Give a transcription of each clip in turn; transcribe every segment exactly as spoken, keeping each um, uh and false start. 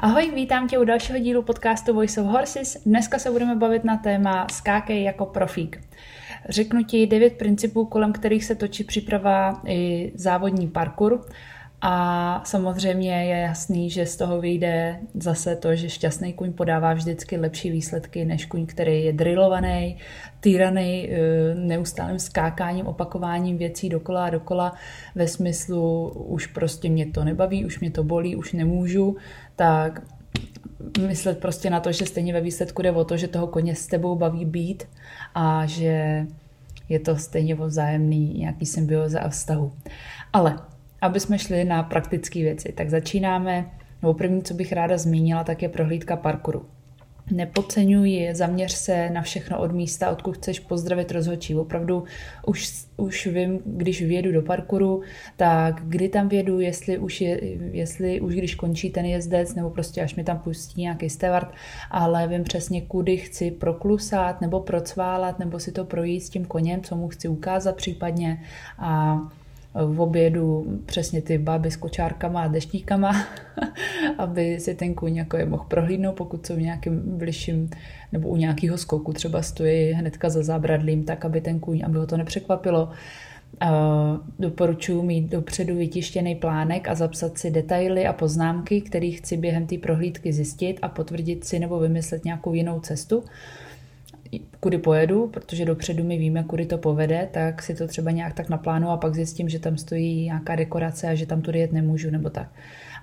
Ahoj, vítám tě u dalšího dílu podcastu Voice of Horses. Dneska se budeme bavit na téma Skákej jako profík. Řeknu ti devět principů, kolem kterých se točí příprava i závodní parkour. A samozřejmě je jasný, že z toho vyjde zase to, že šťastný kuň podává vždycky lepší výsledky než kuň, který je drillovaný, týraný neustálým skákáním, opakováním věcí dokola a dokola ve smyslu už prostě mě to nebaví, už mě to bolí, už nemůžu, tak myslet prostě na to, že stejně ve výsledku jde o to, že toho koně s tebou baví být a že je to stejně o vzájemný nějaký symbioza a vztahu. Ale aby jsme šli na praktické věci, tak začínáme, nebo první, co bych ráda zmínila, tak je prohlídka parkouru. Nepodceňuji, zaměř se na všechno od místa, odkud chceš pozdravit rozhodčí. Opravdu už, už vím, když vjedu do parkouru, tak kdy tam vjedu, jestli už, je, jestli už když končí ten jezdec, nebo prostě až mi tam pustí nějaký steward, ale vím přesně, kudy chci proklusat, nebo procválat, nebo si to projít s tím koněm, co mu chci ukázat případně a v obědu přesně ty báby s kočárkama a deštníkama, aby si ten kůň jako je mohl prohlídnout, pokud jsou v nějakém bližším, nebo u nějakého skoku třeba stojí hnedka za zábradlím, tak aby ten kůň, aby ho to nepřekvapilo. Doporučuji mít dopředu vytištěný plánek a zapsat si detaily a poznámky, které chci během té prohlídky zjistit a potvrdit si nebo vymyslet nějakou jinou cestu, kudy pojedu, protože dopředu my víme, kudy to povede, tak si to třeba nějak tak naplánu a pak zjistím, že tam stojí nějaká dekorace a že tam tudy jet nemůžu nebo tak.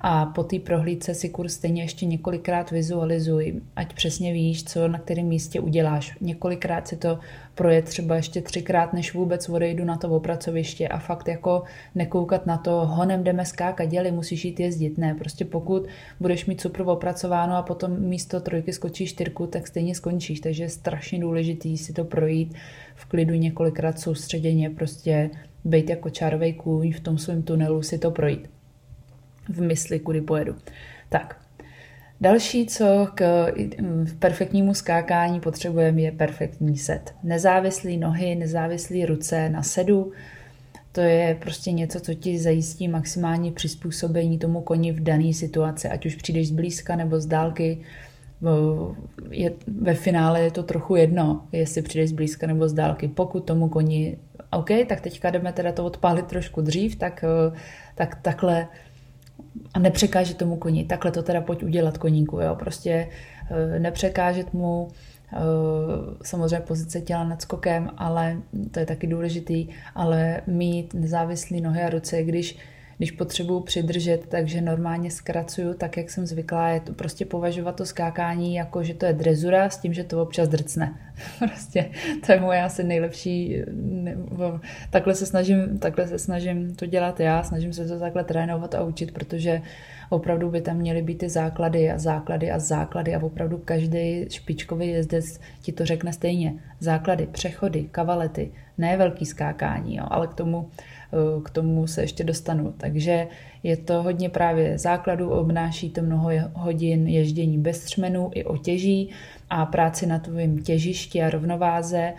A po té prohlídce si kurz stejně ještě několikrát vizualizuj, ať přesně víš, co na kterém místě uděláš. Několikrát si to projet třeba ještě třikrát, než vůbec odejdu na to opracoviště a fakt jako nekoukat na to, honem jdeme skákat, děli, musíš jít jezdit. Ne, prostě pokud budeš mít super opracováno a potom místo trojky skočíš čtyřku, tak stejně skončíš, takže je strašně důležitý si to projít v klidu několikrát soustředěně, prostě bejt jako čárovej kůň v tom svém tunelu si to projít. V mysli, kudy pojedu. Tak, další, co k perfektnímu skákání potřebujeme, je perfektní set. Nezávislý nohy, nezávislý ruce na sedu, to je prostě něco, co ti zajistí maximální přizpůsobení tomu koni v dané situaci, ať už přijdeš zblízka nebo z dálky. Je, ve finále je to trochu jedno, jestli přijdeš zblízka nebo z dálky. Pokud tomu koni, OK, tak teďka jdeme teda to odpálit trošku dřív, tak, tak takhle a nepřekáže tomu koni. Takhle to teda pojď udělat, koníku. Jo? Prostě e, nepřekážet mu e, samozřejmě pozice těla nad skokem, ale to je taky důležitý, ale mít nezávislý nohy a ruce, když, když potřebuju přidržet, takže normálně zkracuju tak, jak jsem zvyklá. Je to prostě považovat to skákání jako, že to je drezura s tím, že to občas drcne. Prostě to je moje asi nejlepší. Nebo, takhle, se snažím, takhle se snažím to dělat já, snažím se to takhle trénovat a učit, protože opravdu by tam měly být ty základy a základy a základy a opravdu každý špičkový jezdec ti to řekne stejně. Základy, přechody, kavalety, ne velký skákání, jo, ale k tomu, k tomu se ještě dostanu. Takže je to hodně právě základů, obnáší to mnoho hodin ježdění bez třmenů i otěží a práci na tvém těžišti a rovnováze.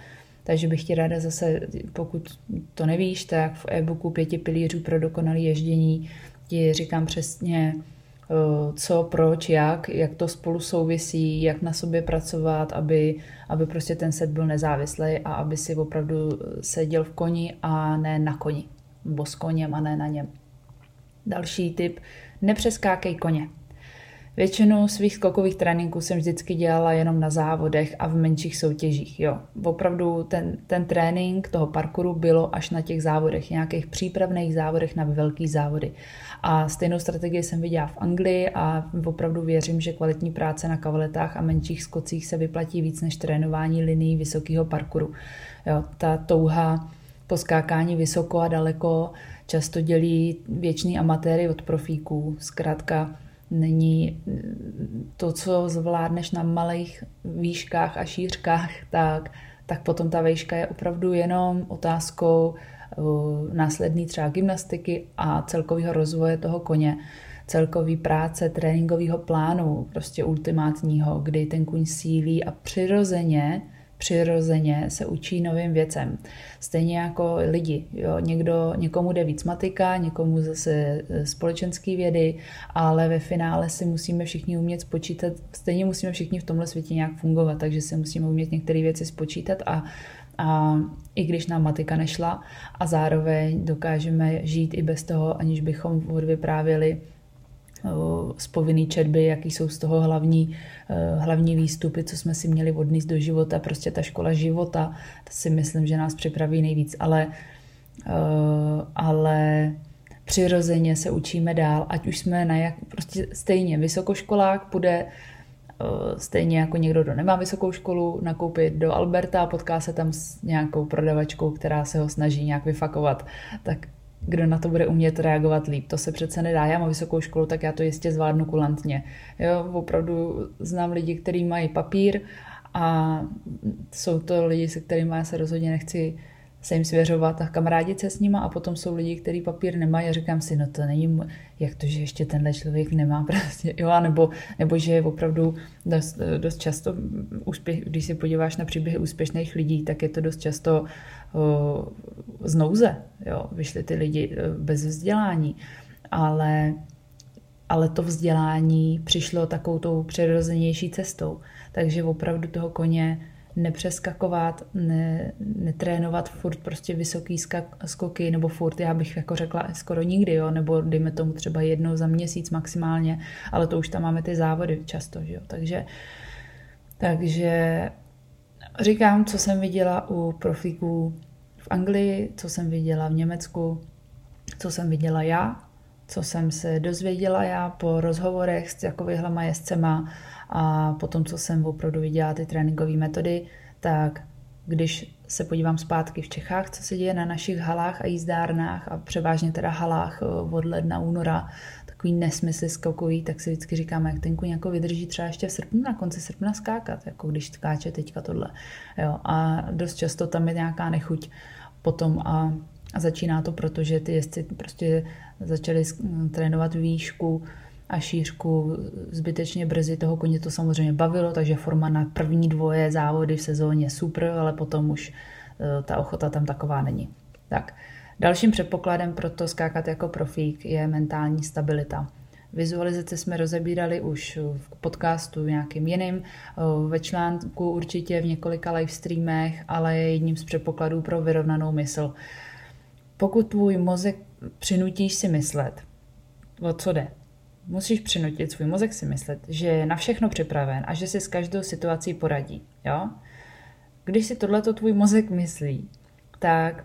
Takže bych ti ráda zase, pokud to nevíš, tak v e-booku pěti pilířů pro dokonalé ježdění ti říkám přesně, co, proč, jak, jak to spolu souvisí, jak na sobě pracovat, aby, aby prostě ten set byl nezávislý a aby si opravdu seděl v koni a ne na koni, nebo s koněm a ne na něm. Další tip, nepřeskákej koně. Většinu svých skokových tréninků jsem vždycky dělala jenom na závodech a v menších soutěžích. Jo, opravdu ten, ten trénink toho parkouru bylo až na těch závodech, nějakých přípravných závodech na velký závody. A stejnou strategii jsem viděla v Anglii a opravdu věřím, že kvalitní práce na kavaletách a menších skocích se vyplatí víc než trénování linií vysokého parkouru. Jo, ta touha po skákání vysoko a daleko často dělí věčný amatéry od profíků. Zkrátka není to, co zvládneš na malých výškách a šířkách, tak, tak potom ta výška je opravdu jenom otázkou uh, následný třeba gymnastiky a celkového rozvoje toho koně, celkový práce, tréninkového plánu, prostě ultimátního, kdy ten kůň sílí a přirozeně přirozeně se učí novým věcem. Stejně jako lidi. Jo? Někdo, někomu jde víc matika, někomu zase společenské vědy, ale ve finále si musíme všichni umět spočítat, stejně musíme všichni v tomhle světě nějak fungovat, takže si musíme umět některé věci spočítat a A i když nám matika nešla a zároveň dokážeme žít i bez toho, aniž bychom odvyprávěli z povinný četby, jaký jsou z toho hlavní, hlavní výstupy, co jsme si měli odníst do života. Prostě ta škola života, to si myslím, že nás připraví nejvíc, ale, ale přirozeně se učíme dál, ať už jsme na jak, prostě stejně vysokoškolák bude stejně jako někdo, kdo nemá vysokou školu, nakoupit do Alberta a potká se tam s nějakou prodavačkou, která se ho snaží nějak vyfakovat. Tak kdo na to bude umět reagovat líp? To se přece nedá. Já mám vysokou školu, tak já to jistě zvládnu kulantně. Jo, opravdu znám lidi, kteří mají papír a jsou to lidi, se kterými já se rozhodně nechci se jim svěřovat a kamarádit se s nima, a potom jsou lidi, kteří papír nemají a říkám si, no to není, jak to, že ještě tenhle člověk nemá prostě, jo, a nebo, nebo že je opravdu dost, dost často úspěch, když se podíváš na příběhy úspěšných lidí, tak je to dost často o, z nouze, jo, vyšli ty lidi bez vzdělání, ale, ale to vzdělání přišlo takovou tou přirozenější cestou, takže opravdu toho koně nepřeskakovat, ne, netrénovat furt prostě vysoký skak, skoky, nebo furt, já bych jako řekla skoro nikdy, jo, nebo dejme tomu třeba jednou za měsíc maximálně, ale to už tam máme ty závody často, jo, takže, takže říkám, co jsem viděla u profíků v Anglii, co jsem viděla v Německu, co jsem viděla já, co jsem se dozvěděla já po rozhovorech s takovýhle majezcema a potom, co jsem opravdu viděla ty tréninkové metody, tak když se podívám zpátky v Čechách, co se děje na našich halách a jízdárnách a převážně teda halách od ledna, února, takový nesmysl skokový, tak si vždycky říkáme, jak ten kuň jako vydrží třeba ještě v srpnu, na konci srpna skákat, jako když skáče teďka tohle. Jo, a dost často tam je nějaká nechuť potom a A začíná to proto, že ty jezdci prostě začali trénovat výšku a šířku zbytečně brzy. Toho koně to samozřejmě bavilo, takže forma na první dvoje závody v sezóně super, ale potom už ta ochota tam taková není. Tak. Dalším předpokladem pro to skákat jako profík je mentální stabilita. Vizualizace jsme rozebírali už v podcastu nějakým jiným, ve článku určitě, v několika livestreamech, ale je jedním z předpokladů pro vyrovnanou mysl. Pokud tvůj mozek přinutíš si myslet, o co jde? Musíš přinutit svůj mozek si myslet, že je na všechno připraven a že si s každou situací poradí. Jo? Když si tohleto tvůj mozek myslí, tak,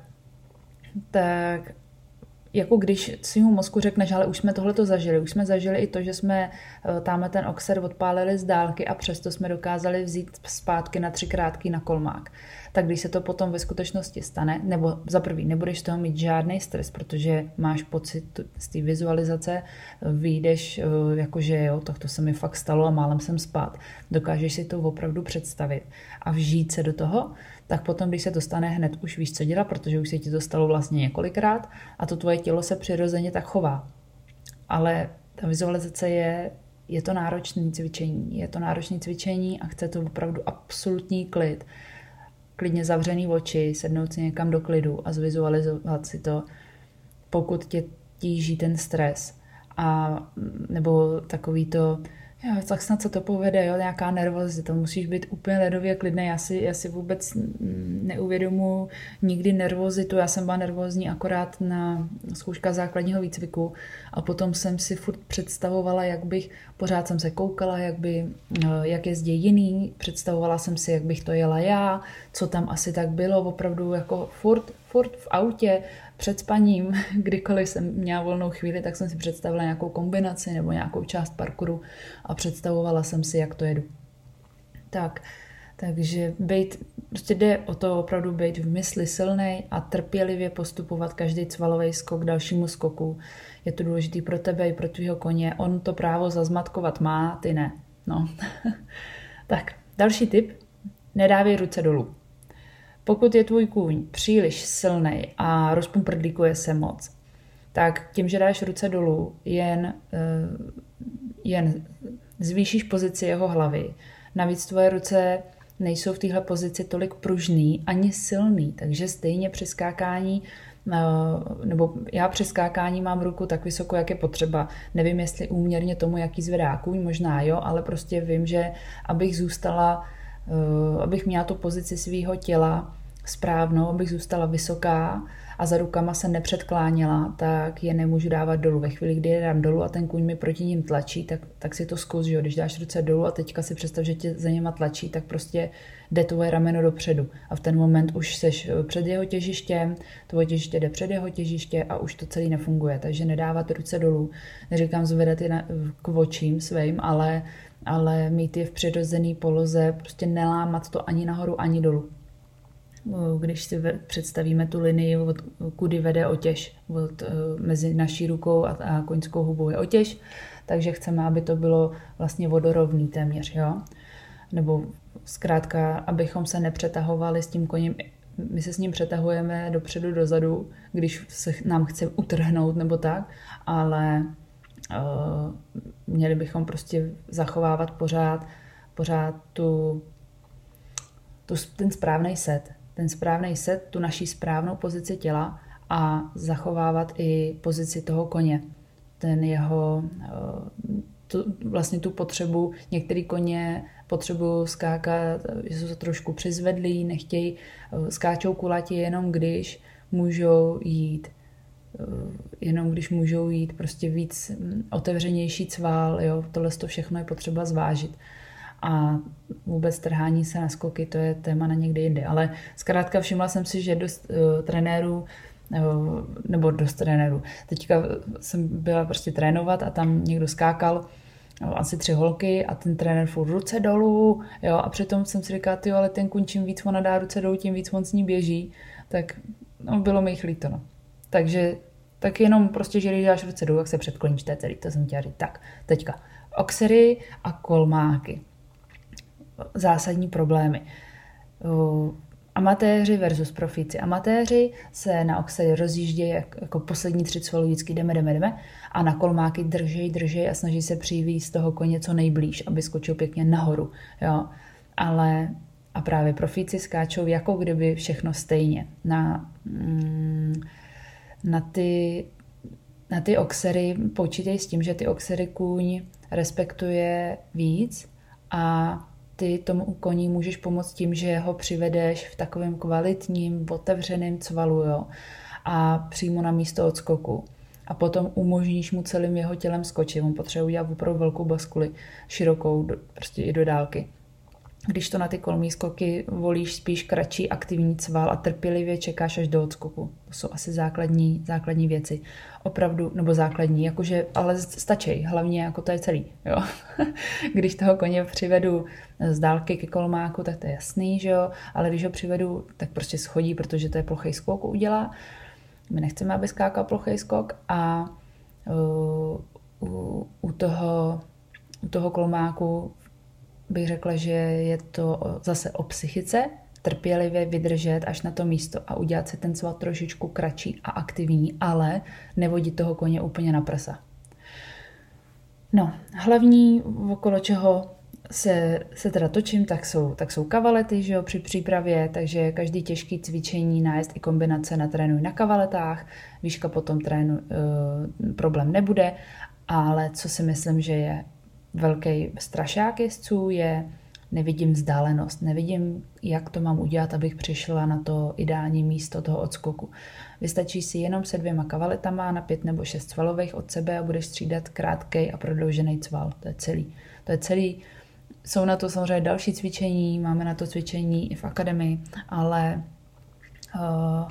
tak jako když svýmu mozku řekneš, ale už jsme tohleto zažili, už jsme zažili i to, že jsme tamhle ten oxer odpálili z dálky a přesto jsme dokázali vzít zpátky na tři krátký na kolmák. Tak když se to potom ve skutečnosti stane, nebo za prvý nebudeš z toho mít žádný stres, protože máš pocit z té vizualizace, vyjdeš jakože jo, tak to se mi fakt stalo a málem jsem spát. Dokážeš si to opravdu představit a vžít se do toho, tak potom, když se to stane, hned už víš, co dělat, protože už se ti to stalo vlastně několikrát a to tvoje tělo se přirozeně tak chová. Ale ta vizualizace je, je to náročné cvičení, je to náročné cvičení a chce to opravdu absolutní klid. Klidně zavřený oči, sednout si někam do klidu a zvizualizovat si to, pokud tě tíží ten stres a nebo takový to, jo, tak snad se to povede, jo, nějaká nervozita, musíš být úplně ledově klidný, já si, já si vůbec neuvědomuji nikdy nervozitu, já jsem byla nervózní akorát na zkouškách základního výcviku a potom jsem si furt představovala, jak bych, pořád jsem se koukala, jak, by, jak jezdí jiný, představovala jsem si, jak bych to jela já, co tam asi tak bylo, opravdu jako furt, furt v autě, před spaním, kdykoliv jsem měla volnou chvíli, tak jsem si představila nějakou kombinaci nebo nějakou část parkouru a představovala jsem si, jak to jedu. Tak, takže bejt, prostě jde o to opravdu být v mysli silnej a trpělivě postupovat každý cvalový skok k dalšímu skoku. Je to důležitý pro tebe i pro tvýho koně. On to právo zazmatkovat má, ty ne. No. Tak, další tip. Nedávej ruce dolů. Pokud je tvůj kůň příliš silný a rozpumprdlikuje se moc, tak tím, že dáš ruce dolů, jen, jen zvýšíš pozici jeho hlavy. Navíc tvoje ruce nejsou v téhle pozici tolik pružný ani silný, takže stejně při skákání, nebo já při skákání mám ruku tak vysoko, jak je potřeba. Nevím, jestli úměrně tomu, jaký zvedá kůň, možná jo, ale prostě vím, že abych zůstala, abych měla tu pozici svého těla správnou, abych zůstala vysoká a za rukama se nepředkláněla, tak je nemůžu dávat dolů. Ve chvíli, kdy je dám dolů a ten kůň mi proti ním tlačí, tak, tak si to zkus, že jo? Když dáš ruce dolů a teďka si představ, že tě za něma tlačí, tak prostě jde tvoje rameno dopředu. A v ten moment už seš před jeho těžištěm, tvoje těžiště jde před jeho těžiště a už to celé nefunguje. Takže nedávat ruce dolů, neříkám zvedat je na, k očím svým, ale, ale mít je v přirozené poloze, prostě nelámat to ani nahoru, ani dolů. Když si představíme tu linii, od kudy vede otěž, od, mezi naší rukou a, a koňskou hubou je otěž, takže chceme, aby to bylo vlastně vodorovný téměř, jo? Nebo zkrátka, abychom se nepřetahovali s tím koněm, my se s ním přetahujeme dopředu, dozadu, když se nám chce utrhnout nebo tak, ale uh, měli bychom prostě zachovávat pořád, pořád tu, tu, ten správný set. ten správný set, tu naší správnou pozici těla a zachovávat i pozici toho koně. Ten jeho, tu, vlastně tu potřebu, některý koně potřebují skákat, jsou se trošku přizvedlí, nechtějí, skáčou kulatě jenom když můžou jít, jenom když můžou jít prostě víc otevřenější cval, jo, tohle to všechno je potřeba zvážit. A vůbec trhání se na skoky, to je téma na někdy jindy. Ale zkrátka všimla jsem si, že dost uh, trenérů, uh, nebo dost trenérů, teďka jsem byla prostě trénovat a tam někdo skákal, no, asi tři holky a ten trenér furt ruce dolů, jo, a přitom jsem si říkala, jo, ale ten kuň, čím víc ona dá ruce dolů, tím víc on s ní běží, tak no, bylo mi jich líto, no. Takže tak jenom prostě, že když dáš ruce dolů, jak se předkloníš, to je celý, to jsem chtěla říct. Tak, teďka oxery a kolmáky. Zásadní problémy. Uh, amatéři versus profíci. Amatéři se na oxery rozjíždějí jak, jako poslední tři cvalů, vždycky jdeme, jdeme, jdeme a na kolmáky držej, držej a snaží se přivést toho koně co nejblíž, aby skočil pěkně nahoru. Jo. Ale a právě profíci skáčou jako kdyby všechno stejně. Na, mm, na, ty, na ty oxery počítej s tím, že ty oxery kůň respektuje víc a ty tomu koní můžeš pomoct tím, že ho přivedeš v takovém kvalitním, otevřeném cvalu, jo, a přímo na místo odskoku. A potom umožníš mu celým jeho tělem skočit. On potřebuje udělat opravdu velkou baskuli, širokou, do, prostě i do dálky. Když to na ty kolmí skoky volíš spíš kratší aktivní cval a trpělivě čekáš až do odskoku. To jsou asi základní, základní věci. Opravdu, nebo základní, jakože, ale stačí, hlavně jako to je celý. Jo? Když toho koně přivedu z dálky ke kolmáku, tak to je jasný, že jo? Ale když ho přivedu, tak prostě schodí, protože to je plochý skok udělá. My nechceme, aby skákal plochý skok a uh, u, u, toho, u toho kolmáku bych řekla, že je to zase o psychice, trpělivě vydržet až na to místo a udělat si ten cval trošičku kratší a aktivní, ale nevodit toho koně úplně na prsa. No, hlavní, okolo čeho se, se teda točím, tak jsou, tak jsou kavalety, že jo, při přípravě, takže každý těžký cvičení, nájezd i kombinace na trénuj na kavaletách, výška potom trénu, e, problém nebude, ale co si myslím, že je velký strašák jezdců je nevidím vzdálenost, nevidím, jak to mám udělat, abych přišla na to ideální místo toho odskoku. Vystačí si jenom se dvěma kavaletama na pět nebo šest cvalových od sebe a budeš střídat krátkej a prodloužený cval. To je celý. To je celý. Jsou na to samozřejmě další cvičení, máme na to cvičení i v akademii, ale uh,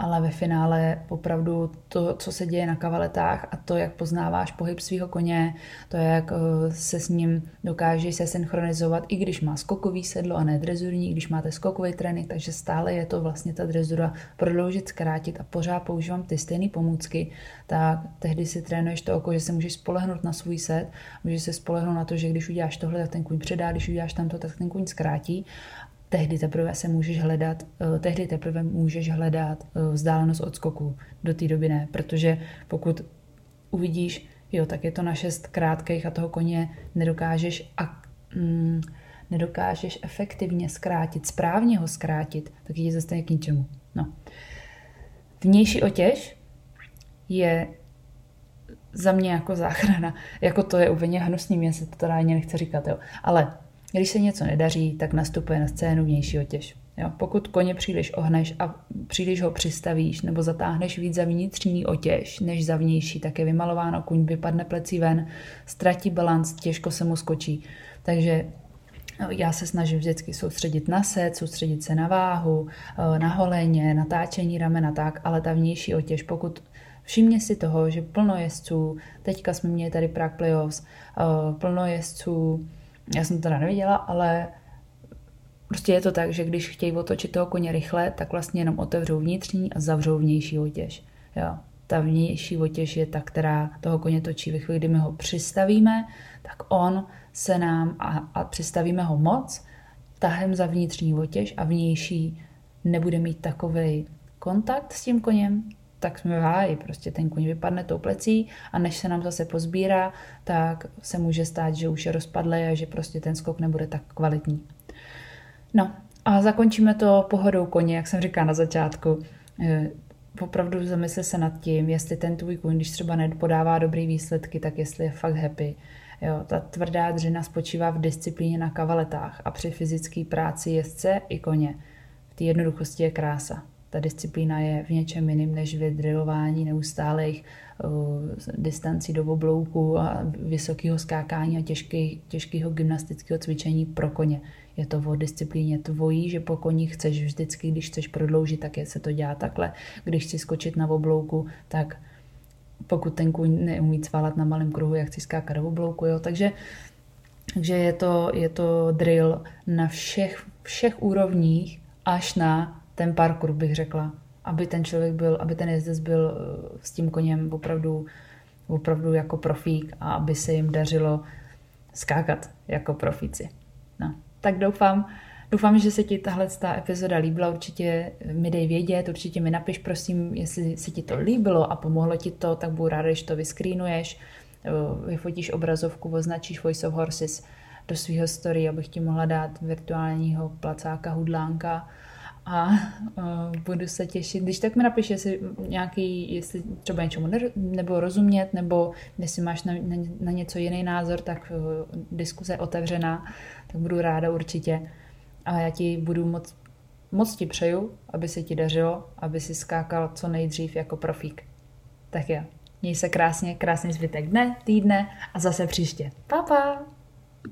ale ve finále opravdu to, co se děje na kavaletách a to, jak poznáváš pohyb svého koně, to, jak se s ním dokážeš se synchronizovat, i když má skokový sedlo a ne drezurní, když máte skokový trénink, takže stále je to vlastně ta drezura prodloužit, zkrátit a pořád používám ty stejné pomůcky, tak tehdy si trénuješ to oko, že se můžeš spolehnout na svůj set, můžeš se spolehnout na to, že když uděláš tohle, tak ten kůň předá, když uděláš tamto, tak ten kůň zkrátí. Tehdy teprve se můžeš hledat, tehdy teprve můžeš hledat vzdálenost od skoku. Do té doby ne, protože pokud uvidíš, jo, tak je to na šest krátkých a toho koně nedokážeš, a, mm, nedokážeš efektivně zkrátit, správně ho zkrátit, tak je zase k ničemu. No. Vnější otěž je za mě jako záchrana. Jako to je úplně hnusný, mě se to teda ani nechce říkat. Jo. Ale když se něco nedaří, tak nastupuje na scénu vnější otěž. Jo. Pokud koně příliš ohneš a příliš ho přistavíš nebo zatáhneš víc za vnitřní otěž než za vnější, tak je vymalováno, kuň vypadne plecí ven, ztratí balanc, těžko se mu skočí. Takže já se snažím vždycky soustředit na set, soustředit se na váhu, na holeně, natáčení ramena tak, ale ta vnější otěž, pokud všimně si toho, že plno jezdců, teďka jsme měli tady Prague Playoffs, plno jezdců, já jsem to teda neviděla, ale prostě je to tak, že když chtějí otočit toho koně rychle, tak vlastně jenom otevřou vnitřní a zavřou vnější otěž. Jo. Ta vnější otěž je ta, která toho koně točí. Ve chvíli, kdy my ho přistavíme, tak on se nám a, a přistavíme ho moc, tahem za vnitřní otěž a vnější nebude mít takový kontakt s tím koněm, tak jsme v háji, prostě ten kuň vypadne tou plecí a než se nám zase pozbírá, tak se může stát, že už je rozpadlé a že prostě ten skok nebude tak kvalitní. No a zakončíme to pohodou koně, jak jsem říkala na začátku. Opravdu zamysle se nad tím, jestli ten tvůj kuň, když třeba nepodává dobrý výsledky, tak jestli je fakt happy. Jo, ta tvrdá dřina spočívá v disciplíně na kavaletách a při fyzické práci jezdce i koně. V té jednoduchosti je krása. Ta disciplína je v něčem jiným než vydrilování neustálých uh, distancí do oblouku a vysokého skákání a těžký, těžkého gymnastického cvičení pro koně. Je to o disciplíně tvojí, že po koni chceš vždycky, když chceš prodloužit, tak je, se to dělá takhle. Když chci skočit na oblouku, tak pokud ten kůň neumí cvalat na malém kruhu, jak chci skákat do oblouku. Jo? Takže, takže je, to, je to drill na všech, všech úrovních až na ten parkour, bych řekla, aby ten člověk byl, aby ten jezdec byl s tím koněm opravdu, opravdu jako profík a aby se jim dařilo skákat jako profíci. No, tak doufám, doufám, že se ti tahle epizoda líbila, určitě mi dej vědět, určitě mi napiš, prosím, jestli se ti to líbilo a pomohlo ti to, tak budu ráda, když to vyskrínuješ, vyfotíš obrazovku, označíš Voice of Horses do svýho story, abych ti mohla dát virtuálního placáka, hudlánka, a uh, budu se těšit. Když tak mi napiš, jestli, nějaký, jestli třeba něčemu ne, nebo rozumět, nebo jestli máš na, na, na něco jiný názor, tak uh, diskuze je otevřená, tak budu ráda určitě. A já ti budu moc, moc ti přeju, aby se ti dařilo, aby si skákal co nejdřív jako profík. Tak jo, měj se krásně, krásný zbytek dne, týdne a zase příště. Pa, pa!